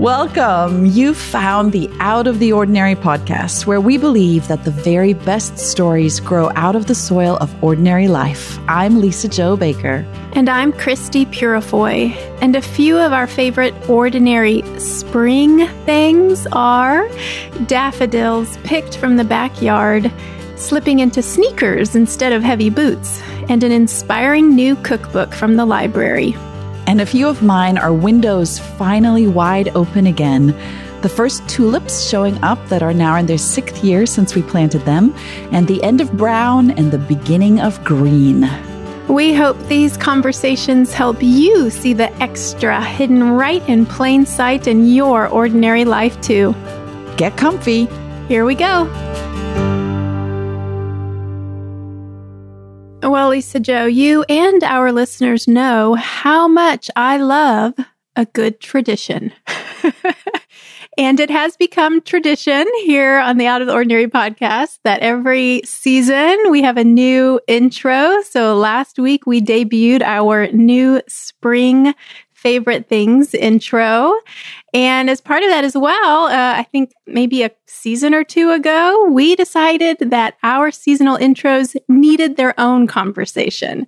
Welcome. You've found the Out of the Ordinary podcast, where we believe that the very best stories grow out of the soil of ordinary life. I'm Lisa Jo Baker. And I'm Christy Purifoy. And a few of our favorite ordinary spring things are daffodils picked from the backyard, slipping into sneakers instead of heavy boots, and an inspiring new cookbook from the library. And a few of mine are windows finally wide open again. The first tulips showing up that are now in their 6th year since we planted them, and the end of brown and the beginning of green. We hope these conversations help you see the extra hidden right in plain sight in your ordinary life too. Get comfy. Here we go. Well, Lisa Jo, you and our listeners know how much I love a good tradition. And it has become tradition here on the Out of the Ordinary podcast that every season we have a new intro. So last week we debuted our new spring favorite things intro. And as part of that as well, I think maybe a season or two ago, we decided that our seasonal intros needed their own conversation.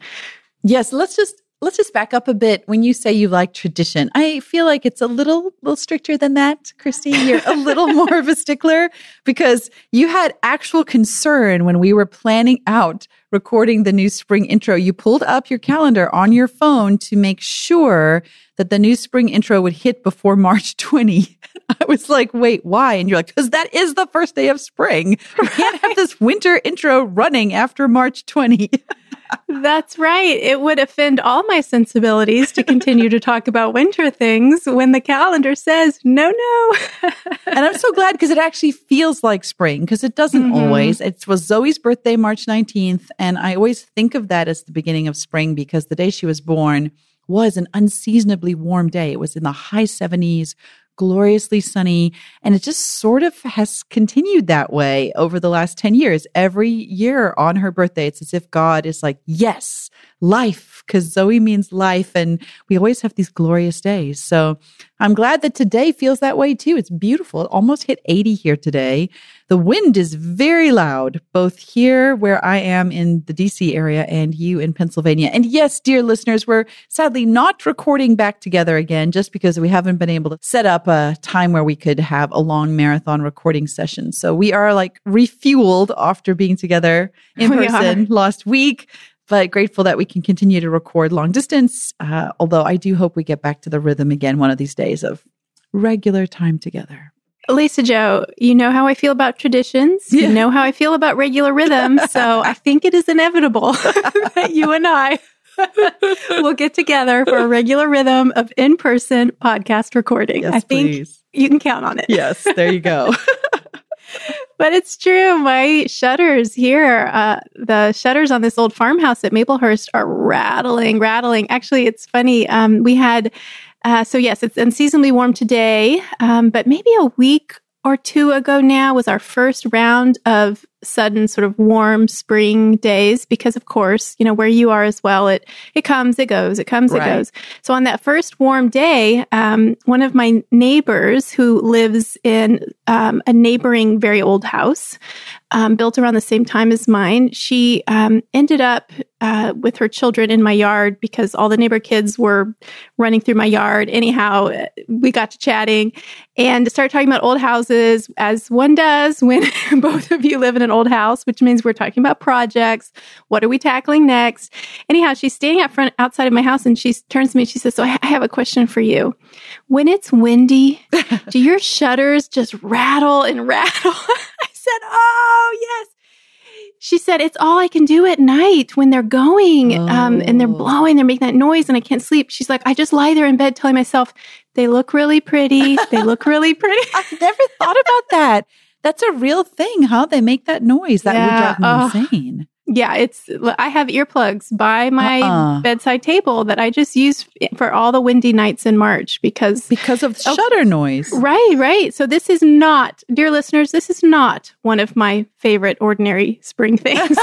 Yes, let's just back up a bit. When you say you like tradition, I feel like it's a little stricter than that, Christy. You're a little more of a stickler because you had actual concern when we were planning out recording the new spring intro. You pulled up your calendar on your phone to make sure that the new spring intro would hit before March 20. I was like, wait, why? And you're like, because that is the first day of spring. We can't have this winter intro running after March 20. That's right. It would offend all my sensibilities to continue to talk about winter things when the calendar says, no. And I'm so glad because it actually feels like spring because it doesn't always. It was Zoe's birthday, March 19th. And I always think of that as the beginning of spring because the day she was born was an unseasonably warm day. It was in the high 70s, gloriously sunny. And it just sort of has continued that way over the last 10 years. Every year on her birthday, it's as if God is like, yes, life, because Zoe means life. And we always have these glorious days. So I'm glad that today feels that way too. It's beautiful. It almost hit 80 here today. The wind is very loud, both here where I am in the DC area and you in Pennsylvania. And yes, dear listeners, we're sadly not recording back together again just because we haven't been able to set up a time where we could have a long marathon recording session. So we are like refueled after being together in person last week. But grateful that we can continue to record long distance, although I do hope we get back to the rhythm again one of these days of regular time together. Lisa Jo, you know how I feel about traditions. Yeah. You know how I feel about regular rhythm. So I think it is inevitable that you and I will get together for a regular rhythm of in-person podcast recording. Yes, I think please. You can count on it. Yes, there you go. But it's true. My shutters here, the shutters on this old farmhouse at Maplehurst are rattling. Actually, it's funny. We had, so yes, it's unseasonably warm today, but maybe a week or two ago now was our first round of sudden sort of warm spring days because, of course, you know, where you are as well, it comes, it goes. So on that first warm day, one of my neighbors who lives in a neighboring very old house built around the same time as mine, she ended up with her children in my yard because all the neighbor kids were running through my yard. Anyhow, we got to chatting and started talking about old houses, as one does when both of you live in an old house, which means we're talking about projects. What are we tackling next? Anyhow, she's standing out front outside of my house and she turns to me and she says, so I have a question for you. When it's windy, do your shutters just rattle and rattle? I said, oh, yes. She said, it's all I can do at night when they're going and they're blowing, they're making that noise and I can't sleep. She's like, I just lie there in bed telling myself, they look really pretty. They look really pretty. I never thought about that. That's a real thing, huh? They make that noise. That would drive me insane. Yeah, I have earplugs by my bedside table that I just use for all the windy nights in March because of shutter noise. Right. So this is not, dear listeners, this is not one of my favorite ordinary spring things.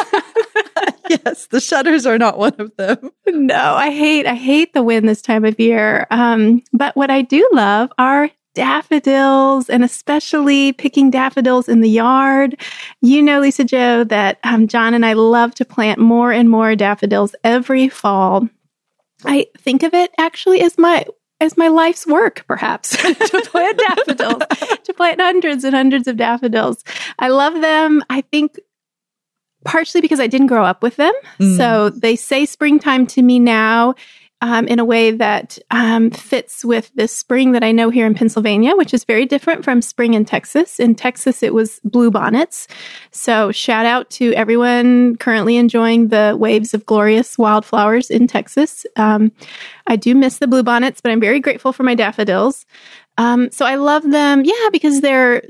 Yes, the shutters are not one of them. No, I hate the wind this time of year. But what I do love are daffodils, and especially picking daffodils in the yard. You know, Lisa Jo, that John and I love to plant more and more daffodils every fall. I think of it actually as my life's work, perhaps, to plant daffodils, to plant hundreds and hundreds of daffodils. I love them. I think partially because I didn't grow up with them. Mm. So they say springtime to me now in a way that fits with this spring that I know here in Pennsylvania, which is very different from spring in Texas. In Texas, it was bluebonnets. So shout out to everyone currently enjoying the waves of glorious wildflowers in Texas. I do miss the bluebonnets, but I'm very grateful for my daffodils. So I love them, because they're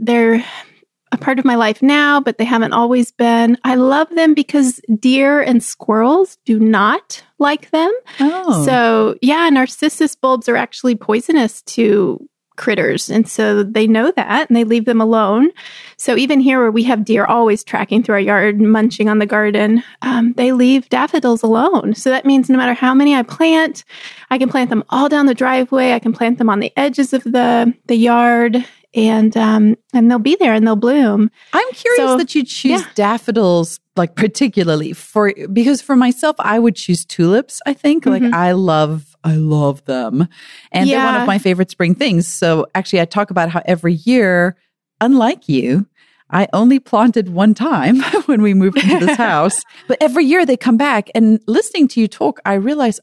a part of my life now, but they haven't always been. I love them because deer and squirrels do not like them. Oh. So narcissus bulbs are actually poisonous to critters. And so they know that and they leave them alone. So even here where we have deer always tracking through our yard and munching on the garden, they leave daffodils alone. So that means no matter how many I plant, I can plant them all down the driveway. I can plant them on the edges of the yard. And they'll be there and they'll bloom. I'm curious that you choose daffodils, like particularly because for myself, I would choose tulips, I think. Mm-hmm. Like I love them. And they're one of my favorite spring things. So actually I talk about how every year, unlike you, I only planted one time when we moved into this house, but every year they come back, and listening to you talk, I realize,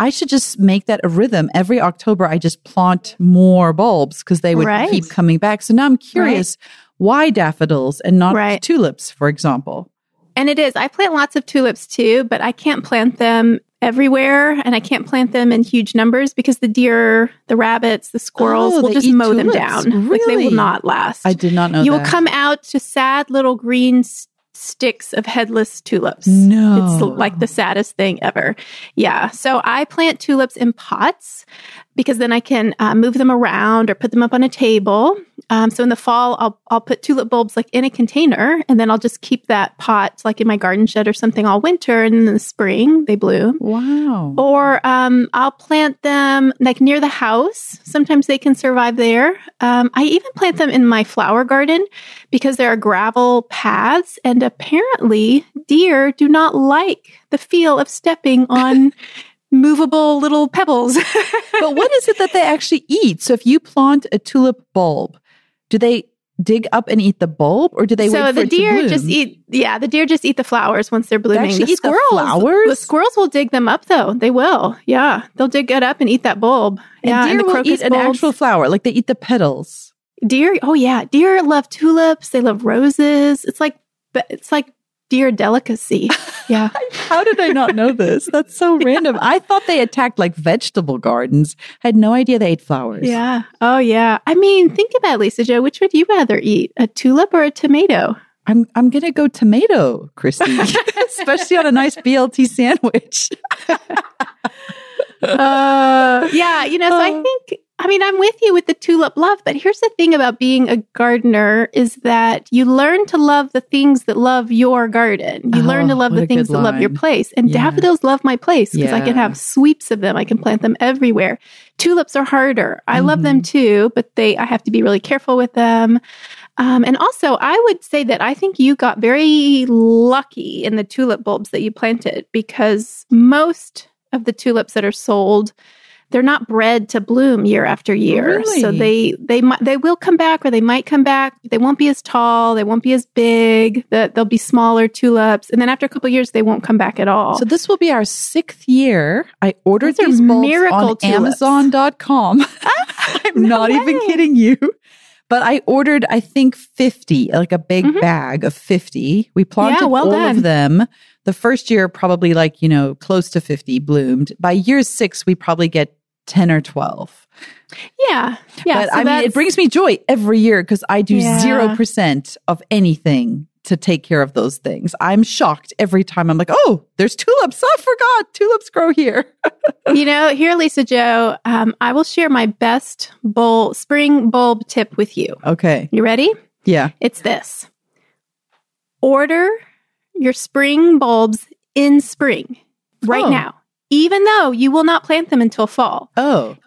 I should just make that a rhythm. Every October, I just plant more bulbs because they would keep coming back. So now I'm curious, why daffodils and not tulips, for example? And it is. I plant lots of tulips too, but I can't plant them everywhere, and I can't plant them in huge numbers because the deer, the rabbits, the squirrels will just mow them down. Really? Like, they will not last. I did not know that. You will come out to sad little green sticks of headless tulips. No. It's like the saddest thing ever. Yeah. So I plant tulips in pots because then I can move them around or put them up on a table. So in the fall, I'll put tulip bulbs like in a container, and then I'll just keep that pot like in my garden shed or something all winter, and in the spring they bloom. Wow. Or I'll plant them like near the house. Sometimes they can survive there. I even plant them in my flower garden because there are gravel paths, and apparently deer do not like the feel of stepping on movable little pebbles. But what is it that they actually eat? So if you plant a tulip bulb, do they dig up and eat the bulb, or do they wait for it to bloom? So the deer just eat, the deer just eat the flowers once they're blooming. They actually eat the flowers? The squirrels will dig them up, though. They will. Yeah. They'll dig it up and eat that bulb. And deer will eat an actual flower, like they eat the petals. Deer, deer love tulips. They love roses. It's like deer delicacy. Yeah. How did I not know this? That's so random. I thought they attacked like vegetable gardens. I had no idea they ate flowers. Yeah. Oh, yeah. I mean, think about it, Lisa Jo. Which would you rather eat, a tulip or a tomato? I'm going to go tomato, Christy, especially on a nice BLT sandwich. So I think, I'm with you with the tulip love, but here's the thing about being a gardener is that you learn to love the things that love your garden. You learn to love the things that love your place. And daffodils love my place because I can have sweeps of them. I can plant them everywhere. Tulips are harder. I love them too, but I have to be really careful with them. And also, I would say that I think you got very lucky in the tulip bulbs that you planted, because most of the tulips that are sold, they're not bred to bloom year after year. Really? So they will come back, or they might come back. They won't be as tall. They won't be as big. They'll be smaller tulips. And then after a couple of years, they won't come back at all. So this will be our 6th year. I ordered these bulbs on Amazon.com. I'm not even kidding you. But I ordered, I think, 50, like a big bag of 50. We planted all of them. The first year, probably like, close to 50 bloomed. By year 6, we probably get 10 or 12. Yeah. Yeah. But it brings me joy every year because I do 0% of anything to take care of those things. I'm shocked every time. I'm like, there's tulips. I forgot. Tulips grow here. Here, Lisa Jo, I will share my best spring bulb tip with you. Okay. You ready? Yeah. It's this. Order your spring bulbs in spring right now, even though you will not plant them until fall.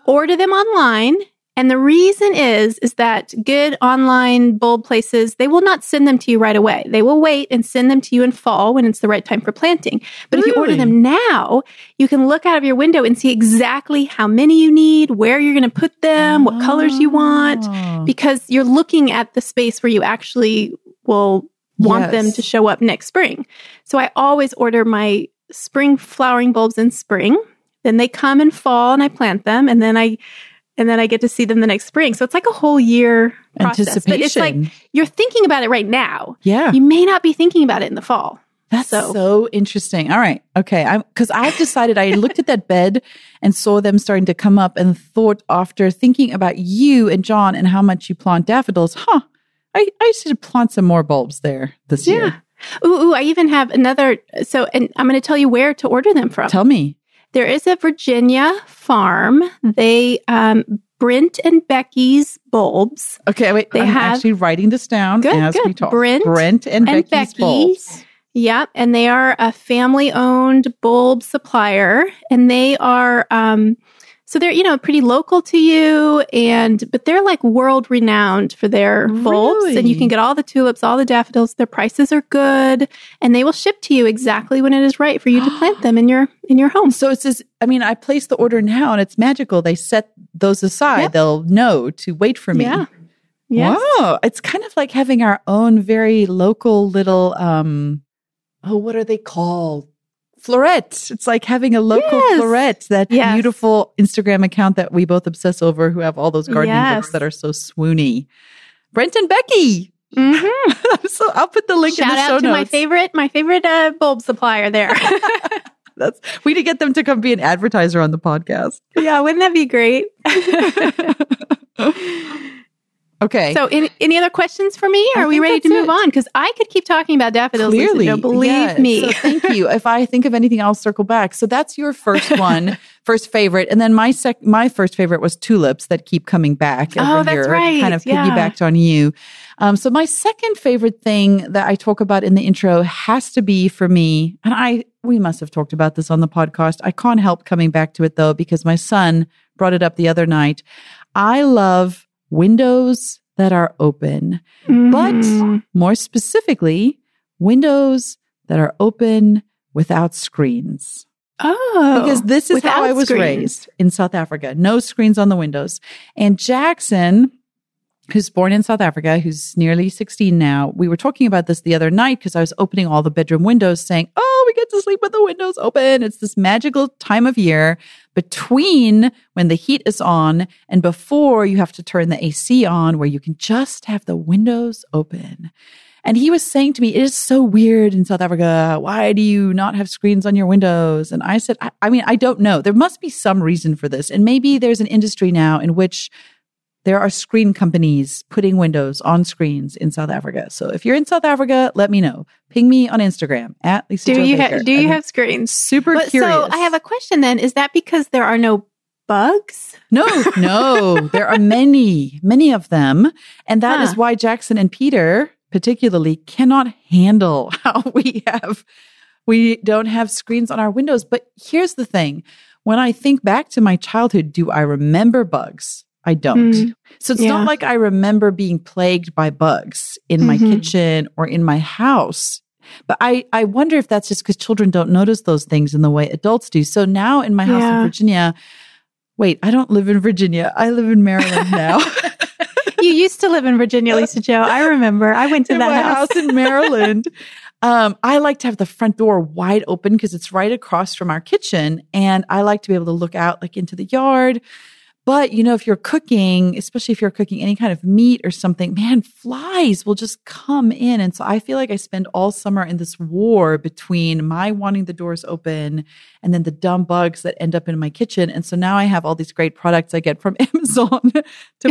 Order them online And the reason is that good online bulb places, they will not send them to you right away. They will wait and send them to you in fall when it's the right time for planting. But really? If you order them now, you can look out of your window and see exactly how many you need, where you're going to put them, what colors you want, because you're looking at the space where you actually will want them to show up next spring. So I always order my spring flowering bulbs in spring. Then they come in fall and I plant them, and then I get to see them the next spring. So it's like a whole year process. Anticipation. But it's like you're thinking about it right now. Yeah. You may not be thinking about it in the fall. That's so interesting. All right. Okay. Because I've decided, I looked at that bed and saw them starting to come up and thought, after thinking about you and John and how much you plant daffodils, I should plant some more bulbs there this year. Ooh, I even have another. So, and I'm going to tell you where to order them from. Tell me. There is a Virginia farm. They, Brent and Becky's Bulbs. Okay, wait, I'm actually writing this down as we talk. Brent and Becky's Bulbs. Yeah, and they are a family-owned bulb supplier, and they are, so they're, pretty local to you, but they're like world-renowned for their bulbs. Really? And you can get all the tulips, all the daffodils. Their prices are good, and they will ship to you exactly when it is right for you to plant them in your home. So it's just, I place the order now, and it's magical. They set those aside. Yep. They'll know to wait for me. Yeah. Yes. Wow. It's kind of like having our own very local little, what are they called? Florette. It's like having a local florette, that beautiful Instagram account that we both obsess over, who have all those gardening books that are so swoony. Brent and Becky. Mm-hmm. So I'll put the link in the show notes. Shout out to my favorite bulb supplier there. We need to get them to come be an advertiser on the podcast. Yeah, wouldn't that be great? Okay. So any other questions for me? Are we ready to move on? Because I could keep talking about daffodils. Clearly. Lisa Jo, believe me. So thank you. If I think of anything, I'll circle back. So that's your first one, first favorite. And then my first favorite was tulips that keep coming back over here. Right. Kind of piggybacked on you. So my second favorite thing that I talk about in the intro has to be, for me, and we must have talked about this on the podcast. I can't help coming back to it, though, because my son brought it up the other night. I love windows that are open, but more specifically, windows that are open without screens. Oh, because this is how I was raised in South Africa. No screens on the windows. And Jackson, who's born in South Africa, who's nearly 16 now, we were talking about this the other night because I was opening all the bedroom windows saying, we get to sleep with the windows open. It's this magical time of year between when the heat is on and before you have to turn the AC on, where you can just have the windows open. And he was saying to me, it is so weird in South Africa. Why do you not have screens on your windows? And I said, I don't know. There must be some reason for this. And maybe there's an industry now in which there are screen companies putting windows on screens in South Africa. So if you're in South Africa, let me know. Ping me on Instagram at Lisa Jo Baker. Do you have screens? Super curious. So I have a question then. Is that because there are no bugs? No. There are many, many of them. And that is why Jackson and Peter particularly cannot handle how we don't have screens on our windows. But here's the thing. When I think back to my childhood, do I remember bugs? I don't. So it's not like I remember being plagued by bugs in my kitchen or in my house. But I wonder if that's just because children don't notice those things in the way adults do. So now in my house in Virginia, wait, I don't live in Virginia. I live in Maryland now. You used to live in Virginia, Lisa Jo. I remember. I went to that house in Maryland. I like to have the front door wide open because it's right across from our kitchen. And I like to be able to look out like into the yard. But, if you're cooking, especially if you're cooking any kind of meat or something, man, flies will just come in. And so I feel like I spend all summer in this war between my wanting the doors open and then the dumb bugs that end up in my kitchen. And so now I have all these great products I get from Amazon to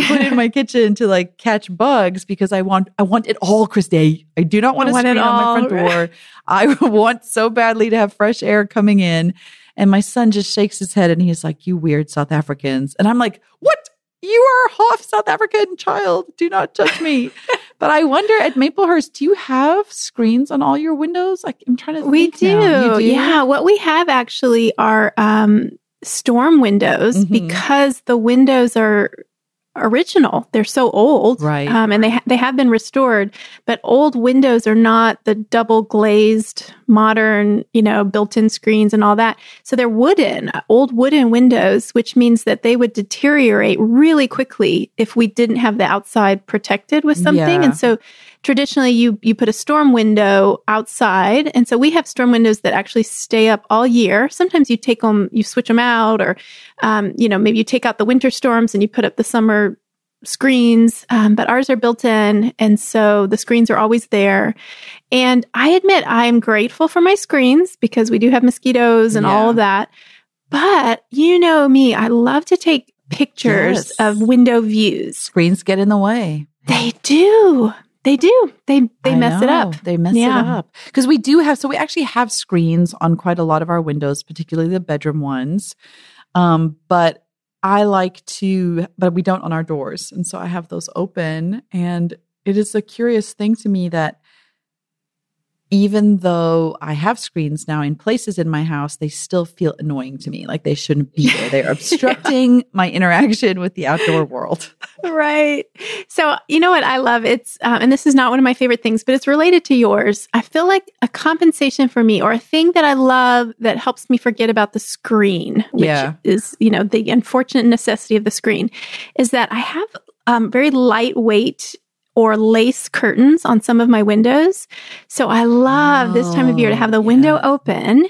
put in my kitchen to like catch bugs, because I want it all, Christy. I do not want to screen on my front door. I want so badly to have fresh air coming in. And my son just shakes his head and he's like, you weird South Africans. And I'm like, what? You are half South African, child. Do not judge me. But I wonder, at Maplehurst, do you have screens on all your windows? I'm trying to think now. We do. Yeah. What we have actually are storm windows, because the windows are original. They're so old, right? And they have been restored, but old windows are not the double glazed modern, built-in screens and all that. So they're wooden, old wooden windows, which means that they would deteriorate really quickly if we didn't have the outside protected with something. Yeah. And so traditionally you put a storm window outside. And so we have storm windows that actually stay up all year. Sometimes you take them, you switch them out, or, maybe you take out the winter storms and you put up the summer screens. But ours are built in. And so the screens are always there. And I admit I'm grateful for my screens because we do have mosquitoes and all of that. But you know me, I love to take pictures of window views. Screens get in the way. They do. They do. They mess it up. They mess it up. Because we do have, so we actually have screens on quite a lot of our windows, particularly the bedroom ones. But I like to, but we don't on our doors. And so I have those open. And it is a curious thing to me that even though I have screens now in places in my house, they still feel annoying to me. Like they shouldn't be there. They're obstructing my interaction with the outdoor world. Right. So you know what I love? It's, and this is not one of my favorite things, but it's related to yours. I feel like a compensation for me, or a thing that I love that helps me forget about the screen, which is, the unfortunate necessity of the screen, is that I have very lightweight or lace curtains on some of my windows. So I love this time of year to have the window open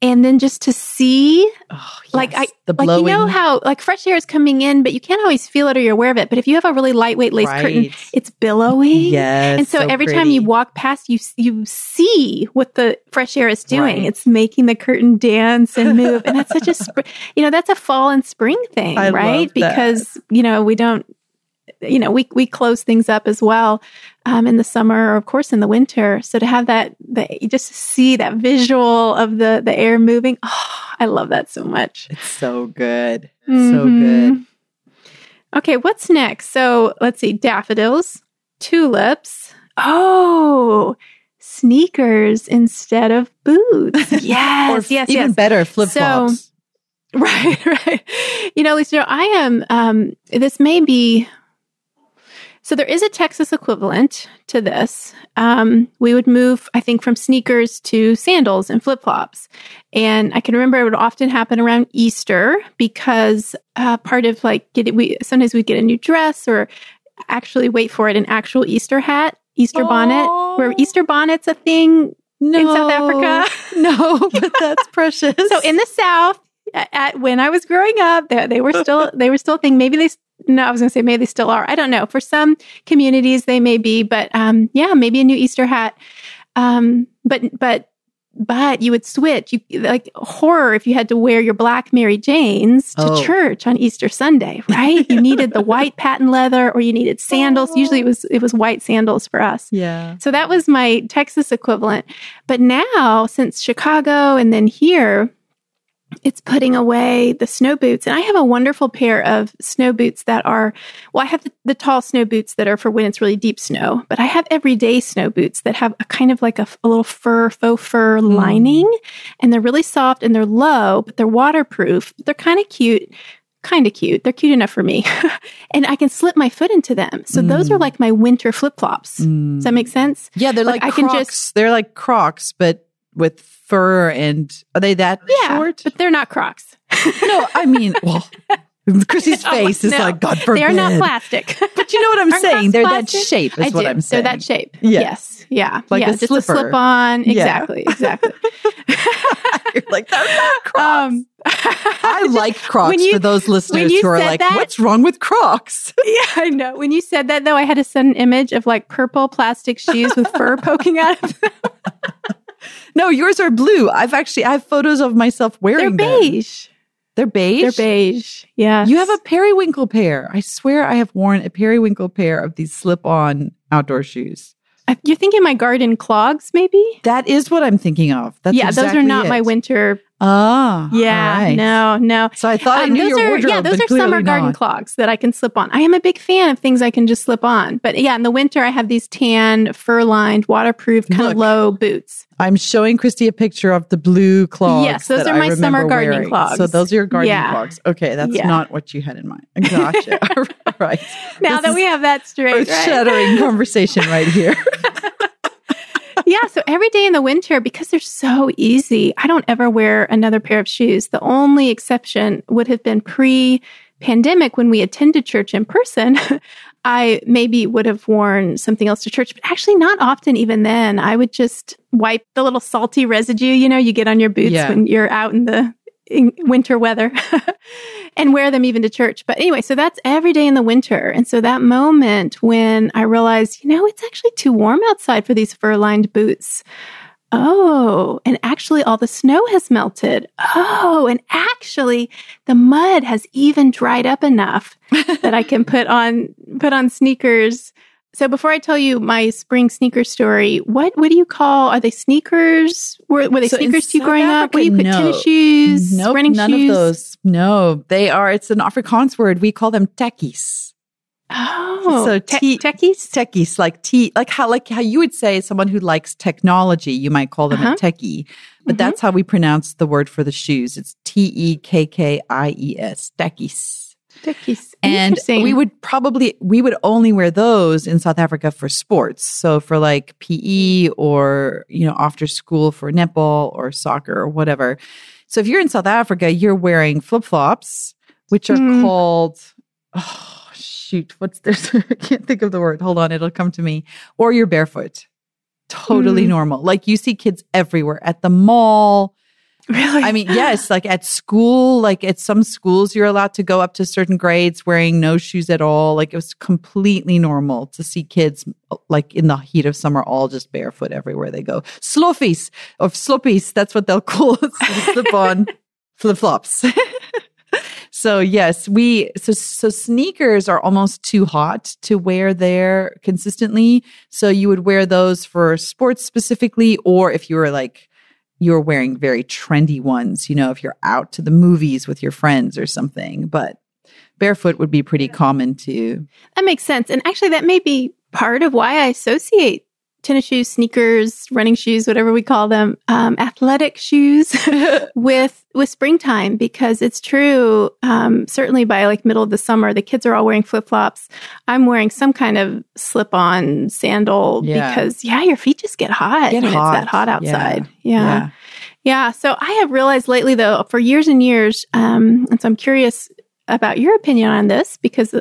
and then just to see, like how like fresh air is coming in, but you can't always feel it or you're aware of it. But if you have a really lightweight lace curtain, it's billowing. Yes, and so every time you walk past, you see what the fresh air is doing. Right. It's making the curtain dance and move. And that's such a, that's a fall and spring thing, right? Because, we don't, we close things up as well in the summer, or of course in the winter. So to have that, just see that visual of the air moving, I love that so much. It's so good, so good. Okay, what's next? So let's see: daffodils, tulips. Oh, sneakers instead of boots. Yes, yes, even better, flip flops. So, right. Lisa, I am. This may be. So there is a Texas equivalent to this. We would move, I think, from sneakers to sandals and flip-flops. And I can remember it would often happen around Easter because part of sometimes we'd get a new dress, or actually wait for it, an actual Easter hat, Easter bonnet. Were Easter bonnets a thing in South Africa? No, but that's precious. So in the South, when I was growing up, they were still a thing. Maybe they still are. I don't know. For some communities, they may be, but maybe a new Easter hat. But you would switch. You like horror if you had to wear your black Mary Janes to church on Easter Sunday, right? You needed the white patent leather, or you needed sandals. Usually, it was white sandals for us. Yeah. So that was my Texas equivalent. But now, since Chicago and then here, it's putting away the snow boots. And I have a wonderful pair of snow boots that are, well, I have the tall snow boots that are for when it's really deep snow, but I have everyday snow boots that have a kind of like a little faux fur lining, and they're really soft and they're low, but they're waterproof. They're kind of cute. They're cute enough for me. And I can slip my foot into them. So those are like my winter flip-flops. Does that make sense? Yeah, they're like Crocs. They're like Crocs, but with fur, and are they that short? But they're not Crocs. No, I mean, well, Chrissy's face is like, God forbid. They're not plastic. But you know what I'm saying? They're plastic? That shape is what I'm saying. They're that shape. Yes. Yeah. Like a slipper. Just a slip-on. Yeah. Exactly. You're like, they're not Crocs. I like Crocs for those listeners who are like, what's wrong with Crocs? Yeah, I know. When you said that, though, I had a sudden image of like purple plastic shoes with fur poking out of them. No, yours are blue. I have photos of myself wearing them. They're beige? They're beige, yes. You have a periwinkle pair. I swear I have worn a periwinkle pair of these slip-on outdoor shoes. You're thinking my garden clogs, maybe? That is what I'm thinking of. That's exactly those are not my winter Oh, yeah. Right. No. So I thought I knew your wardrobe. Yeah, those are summer garden clogs that I can slip on. I am a big fan of things I can just slip on. But yeah, in the winter, I have these tan, fur-lined, waterproof, kind of low boots. I'm showing Christy a picture of the blue clogs. Yes, those are my summer gardening clogs. So those are your gardening clogs. Okay, that's not what you had in mind. Gotcha. All right. Now that we have that straight, right? Shattering conversation right here. Yeah, so every day in the winter, because they're so easy, I don't ever wear another pair of shoes. The only exception would have been pre-pandemic when we attended church in person. I maybe would have worn something else to church, but actually not often even then. I would just wipe the little salty residue, you get on your boots when you're out in the winter weather and wear them even to church. But anyway, so that's every day in the winter. And so that moment when I realized, it's actually too warm outside for these fur-lined boots. Oh, and actually all the snow has melted. Oh, and actually the mud has even dried up enough that I can put on sneakers. So before I tell you my spring sneaker story, what do you call? Are they sneakers? Were they sneakers to you growing up? What do you put? Tennis shoes? Nope, running shoes? None of those. No, they are. It's an Afrikaans word. We call them tekkies. Oh, so techies? Techies, like how you would say someone who likes technology, you might call them a techie. But that's how we pronounce the word for the shoes. It's tekkies, techies. Techies. And we would only wear those in South Africa for sports. So for like PE or, after school for netball or soccer or whatever. So if you're in South Africa, you're wearing flip-flops, which are called, what's this? I can't think of the word. Hold on, it'll come to me. Or you're barefoot. Totally normal. Like you see kids everywhere at the mall. Really? I mean, yes, like at school, like at some schools, you're allowed to go up to certain grades wearing no shoes at all. Like it was completely normal to see kids like in the heat of summer, all just barefoot everywhere they go. Sloffies or sloppies. That's what they'll call it. Slip on flip-flops. So yes, so sneakers are almost too hot to wear there consistently. So you would wear those for sports specifically, or if you were like, you're wearing very trendy ones, if you're out to the movies with your friends or something. But barefoot would be pretty common too. That makes sense. And actually, that may be part of why I associate tennis shoes, sneakers, running shoes, whatever we call them, athletic shoes with springtime, because it's true. Certainly by like middle of the summer, the kids are all wearing flip-flops. I'm wearing some kind of slip-on sandal because your feet just get hot when it's that hot outside. Yeah. So I have realized lately though, for years and years, and so I'm curious about your opinion on this because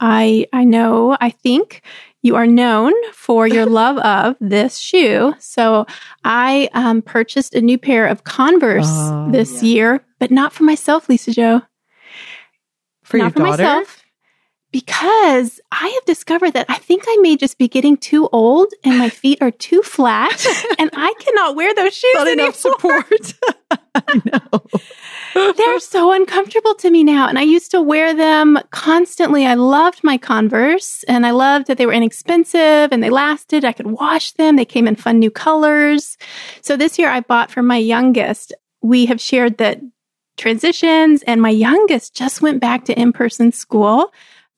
I think you are known for your love of this shoe. So I purchased a new pair of Converse this year, but not for myself, Lisa Jo. For not your for daughter? Myself, because I have discovered that I think I may just be getting too old and my feet are too flat and I cannot wear those shoes anymore. Not enough support. I know. They're so uncomfortable to me now. And I used to wear them constantly. I loved my Converse and I loved that they were inexpensive and they lasted. I could wash them. They came in fun new colors. So this year I bought for my youngest. We have shared the transitions and my youngest just went back to in-person school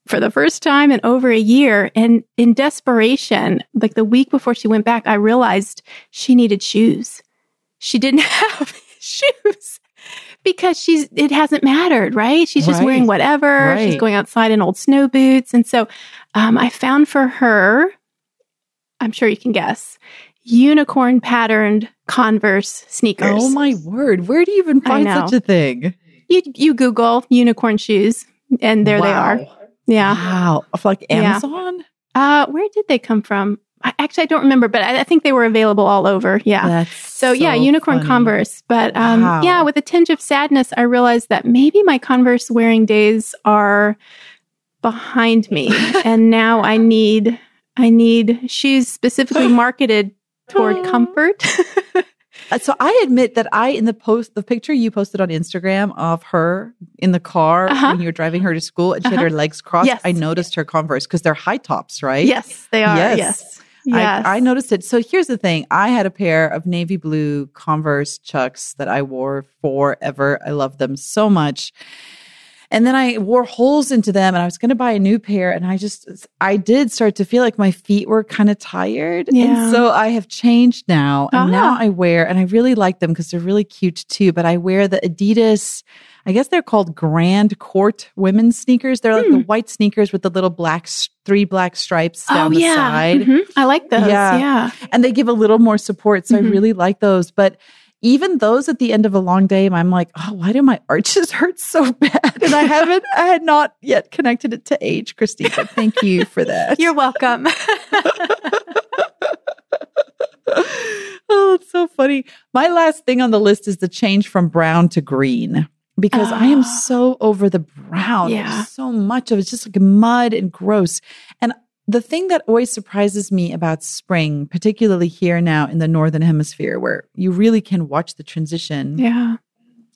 for the first time in over a year. And in desperation, like the week before she went back, I realized she needed shoes. She didn't have shoes because it hasn't mattered, right? She's just wearing whatever. Right. She's going outside in old snow boots. And so I found for her, I'm sure you can guess, unicorn patterned Converse sneakers. Oh my word. Where do you even find such a thing? You Google unicorn shoes and there they are. Yeah. Wow. Like Amazon? Yeah. Where did they come from? Actually, I don't remember, but I think they were available all over. Yeah. That's so unicorn funny. Converse. But with a tinge of sadness, I realized that maybe my Converse wearing days are behind me. And now I need shoes specifically marketed toward comfort. So I admit that in the picture you posted on Instagram of her in the car when you were driving her to school and she had her legs crossed, I noticed her Converse because they're high tops, right? Yes, they are. Yes. Yes. I noticed it. So here's the thing. I had a pair of navy blue Converse Chucks that I wore forever. I loved them so much. And then I wore holes into them and I was going to buy a new pair. And I did start to feel like my feet were kind of tired. Yeah. And so I have changed now. And now I wear, and I really like them because they're really cute too. But I wear the Adidas, I guess they're called Grand Court women's sneakers. They're like the white sneakers with the little three black stripes down the side. Mm-hmm. I like those. Yeah. And they give a little more support. So I really like those. But even those at the end of a long day, I'm like, oh, why do my arches hurt so bad? And I had not yet connected it to age, Christy, but thank you for that. You're welcome. Oh, it's so funny. My last thing on the list is the change from brown to green. Because I am so over the brown. Yeah. So much of it's just like mud and gross. And the thing that always surprises me about spring, particularly here now in the Northern Hemisphere where you really can watch the transition,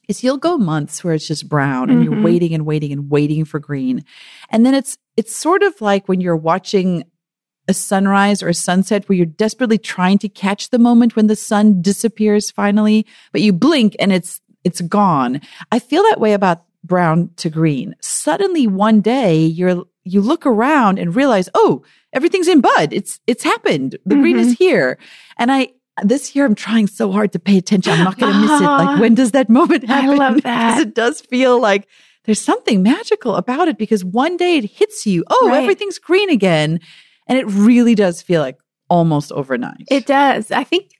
is you'll go months where it's just brown and you're waiting and waiting and waiting for green. And then it's sort of like when you're watching a sunrise or a sunset where you're desperately trying to catch the moment when the sun disappears finally, but you blink and it's gone. I feel that way about brown to green. Suddenly one day you look around and realize, oh, everything's in bud. It's happened. The green is here. And this year I'm trying so hard to pay attention. I'm not going to miss it. Like, when does that moment happen? I love that. Because it does feel like there's something magical about it because one day it hits you. Oh, everything's green again. And it really does feel like almost overnight. It does. I think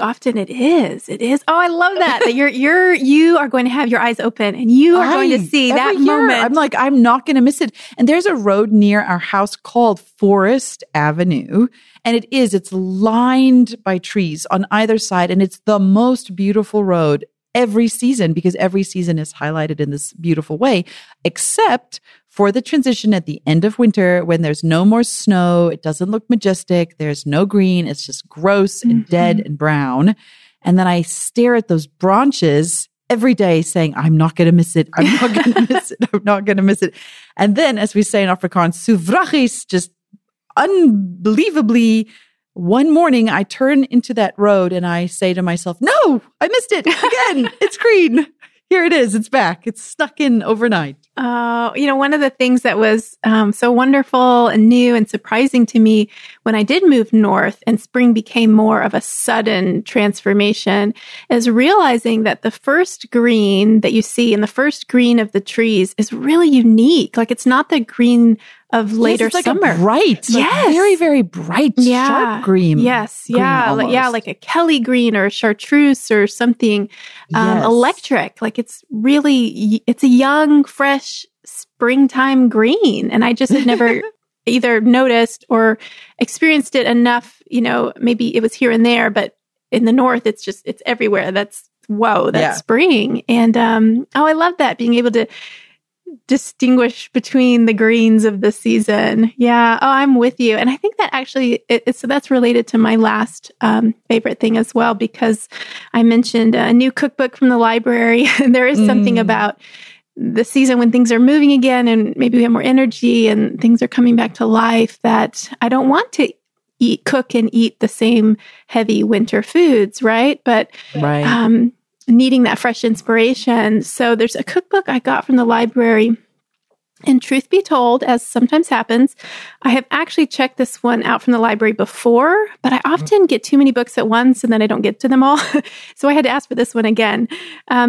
often it is. It is. Oh, I love that you are going to have your eyes open and you are going to see that moment. I'm like, I'm not going to miss it. And there's a road near our house called Forest Avenue. And it's lined by trees on either side. And it's the most beautiful road every season because every season is highlighted in this beautiful way, except for the transition at the end of winter when there's no more snow, it doesn't look majestic, there's no green, it's just gross and dead and brown. And then I stare at those branches every day saying, I'm not going to miss it, I'm not going to miss it, I'm not going to miss it. And then, as we say in Afrikaans, soevragis, just unbelievably, one morning I turn into that road and I say to myself, no, I missed it again, it's green. Here it is. It's back. It's stuck in overnight. One of the things that was so wonderful and new and surprising to me when I did move north and spring became more of a sudden transformation is realizing that the first green that you see and the first green of the trees is really unique. Like, it's not the green of later it's like summer. Bright. Yes. Like very, very bright, sharp green. Yes. Yeah. Green like a Kelly green or a chartreuse or something electric. Like, it's really, it's a young, fresh springtime green. And I just had never either noticed or experienced it enough. You know, maybe it was here and there, but in the north, it's just, it's everywhere. That's spring. And, I love that, being able to distinguish between the greens of the season. Yeah. Oh, I'm with you. And I think that actually, so that's related to my last favorite thing as well, because I mentioned a new cookbook from the library. And there is something about the season when things are moving again and maybe we have more energy and things are coming back to life, that I don't want to cook and eat the same heavy winter foods, right? But needing that fresh inspiration. So there's a cookbook I got from the library. And truth be told, as sometimes happens, I have actually checked this one out from the library before, but I often get too many books at once and then I don't get to them all. So I had to ask for this one again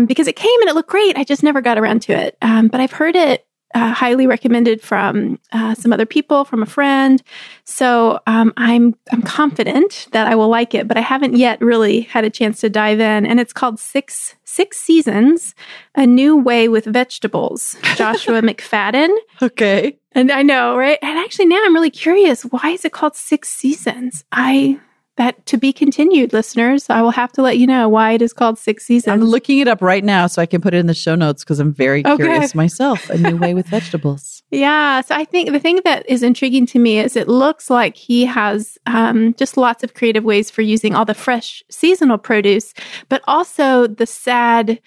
because it came and it looked great. I just never got around to it. But I've heard it highly recommended from some other people, from a friend. So I'm confident that I will like it, but I haven't yet really had a chance to dive in. And it's called Six Seasons: A New Way with Vegetables. Joshua McFadden. Okay. And I know, right? And actually now I'm really curious, why is it called Six Seasons? That to be continued, listeners. I will have to let you know why it is called Six Seasons. I'm looking it up right now so I can put it in the show notes because I'm very curious myself. A new way with vegetables. Yeah. So I think the thing that is intriguing to me is it looks like he has just lots of creative ways for using all the fresh seasonal produce, but also the sad,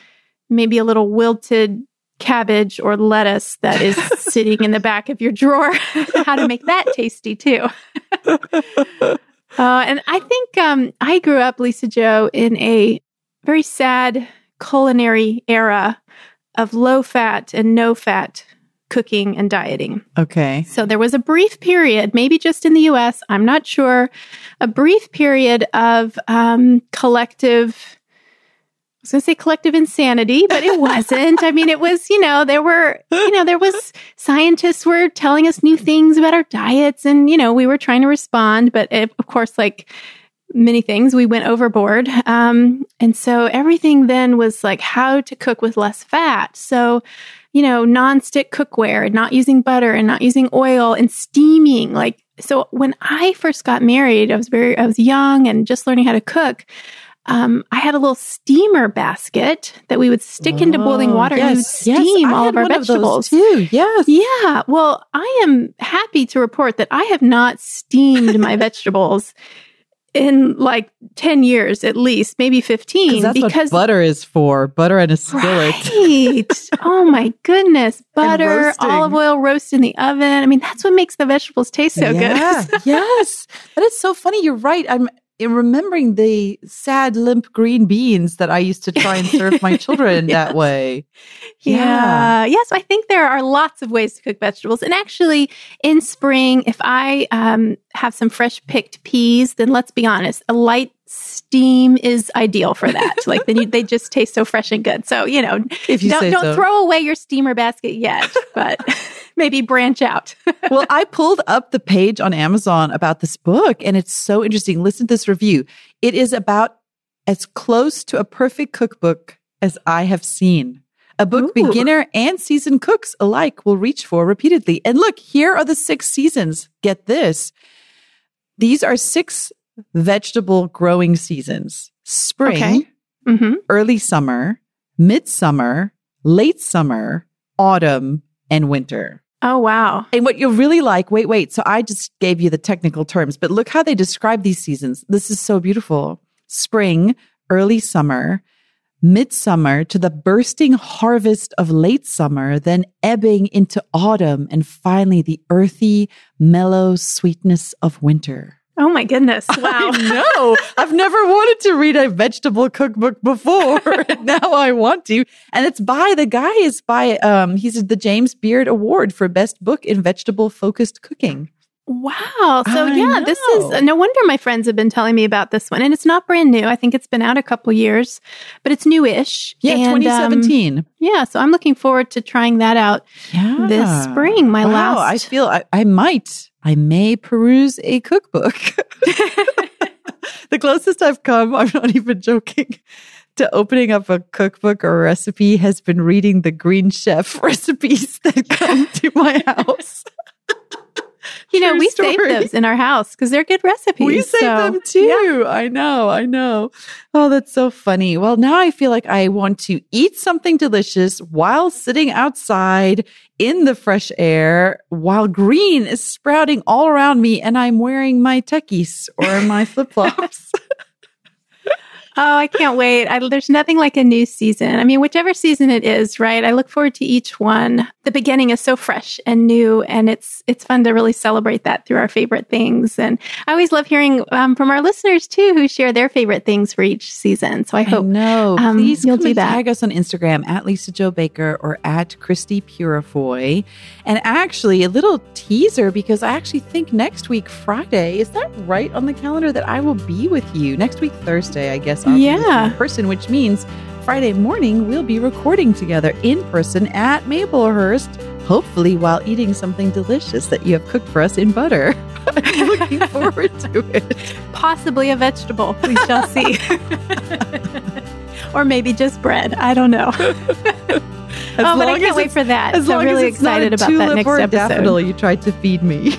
maybe a little wilted cabbage or lettuce that is sitting in the back of your drawer, how to make that tasty too. And I think I grew up, Lisa Jo, in a very sad culinary era of low-fat and no-fat cooking and dieting. Okay. So there was a brief period, maybe just in the U.S., I'm not sure, a brief period of I was going to say collective insanity, but it wasn't. I mean, it was, there was scientists were telling us new things about our diets and, we were trying to respond. But of course, like many things, we went overboard. And so everything then was like how to cook with less fat. So, nonstick cookware and not using butter and not using oil and steaming. Like, so when I first got married, I was young and just learning how to cook. I had a little steamer basket that we would stick into boiling water and steam all of our vegetables. Too. Yes. Yeah. Well, I am happy to report that I have not steamed my vegetables in like 10 years at least, maybe 15. Because what butter is for, butter and a skillet. Right. Oh my goodness. Butter, olive oil, roast in the oven. I mean, that's what makes the vegetables taste so good. Yes. But it's so funny. You're right. I'm remembering the sad, limp green beans that I used to try and serve my children that way. Yeah. Yes, I think there are lots of ways to cook vegetables. And actually, in spring, if I have some fresh picked peas, then let's be honest, a light steam is ideal for that. Like, they just taste so fresh and good. So, don't throw away your steamer basket yet, but... maybe branch out. Well, I pulled up the page on Amazon about this book, and it's so interesting. Listen to this review. It is about as close to a perfect cookbook as I have seen. A book beginner and seasoned cooks alike will reach for repeatedly. And look, here are the 6 seasons. Get this. These are 6 vegetable growing seasons. Spring, early summer, midsummer, late summer, autumn, and winter. Oh, wow. And what you'll really like, wait. So I just gave you the technical terms, but look how they describe these seasons. This is so beautiful. Spring, early summer, midsummer to the bursting harvest of late summer, then ebbing into autumn, and finally the earthy, mellow sweetness of winter. Oh my goodness. Wow. I know. I've never wanted to read a vegetable cookbook before. And now I want to. And it's he's the James Beard Award for Best Book in Vegetable Focused Cooking. Wow. So this is, no wonder my friends have been telling me about this one. And it's not brand new. I think it's been out a couple years, but it's newish. Yeah, and, 2017. So I'm looking forward to trying that out this spring. My last. I feel I may peruse a cookbook. The closest I've come, I'm not even joking, to opening up a cookbook or recipe has been reading the GreenChef recipes that come to my house. We save those in our house because they're good recipes. We save them too. Yeah. I know. Oh, that's so funny. Well, now I feel like I want to eat something delicious while sitting outside in the fresh air, while green is sprouting all around me and I'm wearing my techies or my flip-flops. Oh, I can't wait. There's nothing like a new season. I mean, whichever season it is, right? I look forward to each one. The beginning is so fresh and new, and it's fun to really celebrate that through our favorite things. And I always love hearing from our listeners, too, who share their favorite things for each season. So I hope please you'll do that. Tag us on Instagram at Lisa Jo Baker or at Christy Purifoy. And actually, a little teaser, because I actually think next week, Friday, is that right on the calendar that I will be with you? Next week, Thursday, I guess. In person, which means Friday morning we'll be recording together in person at Maplehurst, hopefully while eating something delicious that you have cooked for us in butter. I'm looking forward to it. Possibly a vegetable. We shall see. Or maybe just bread. I don't know. But I can't wait for that. As long I'm really as it's excited not a about tulip that next or episode. Daffodil you tried to feed me.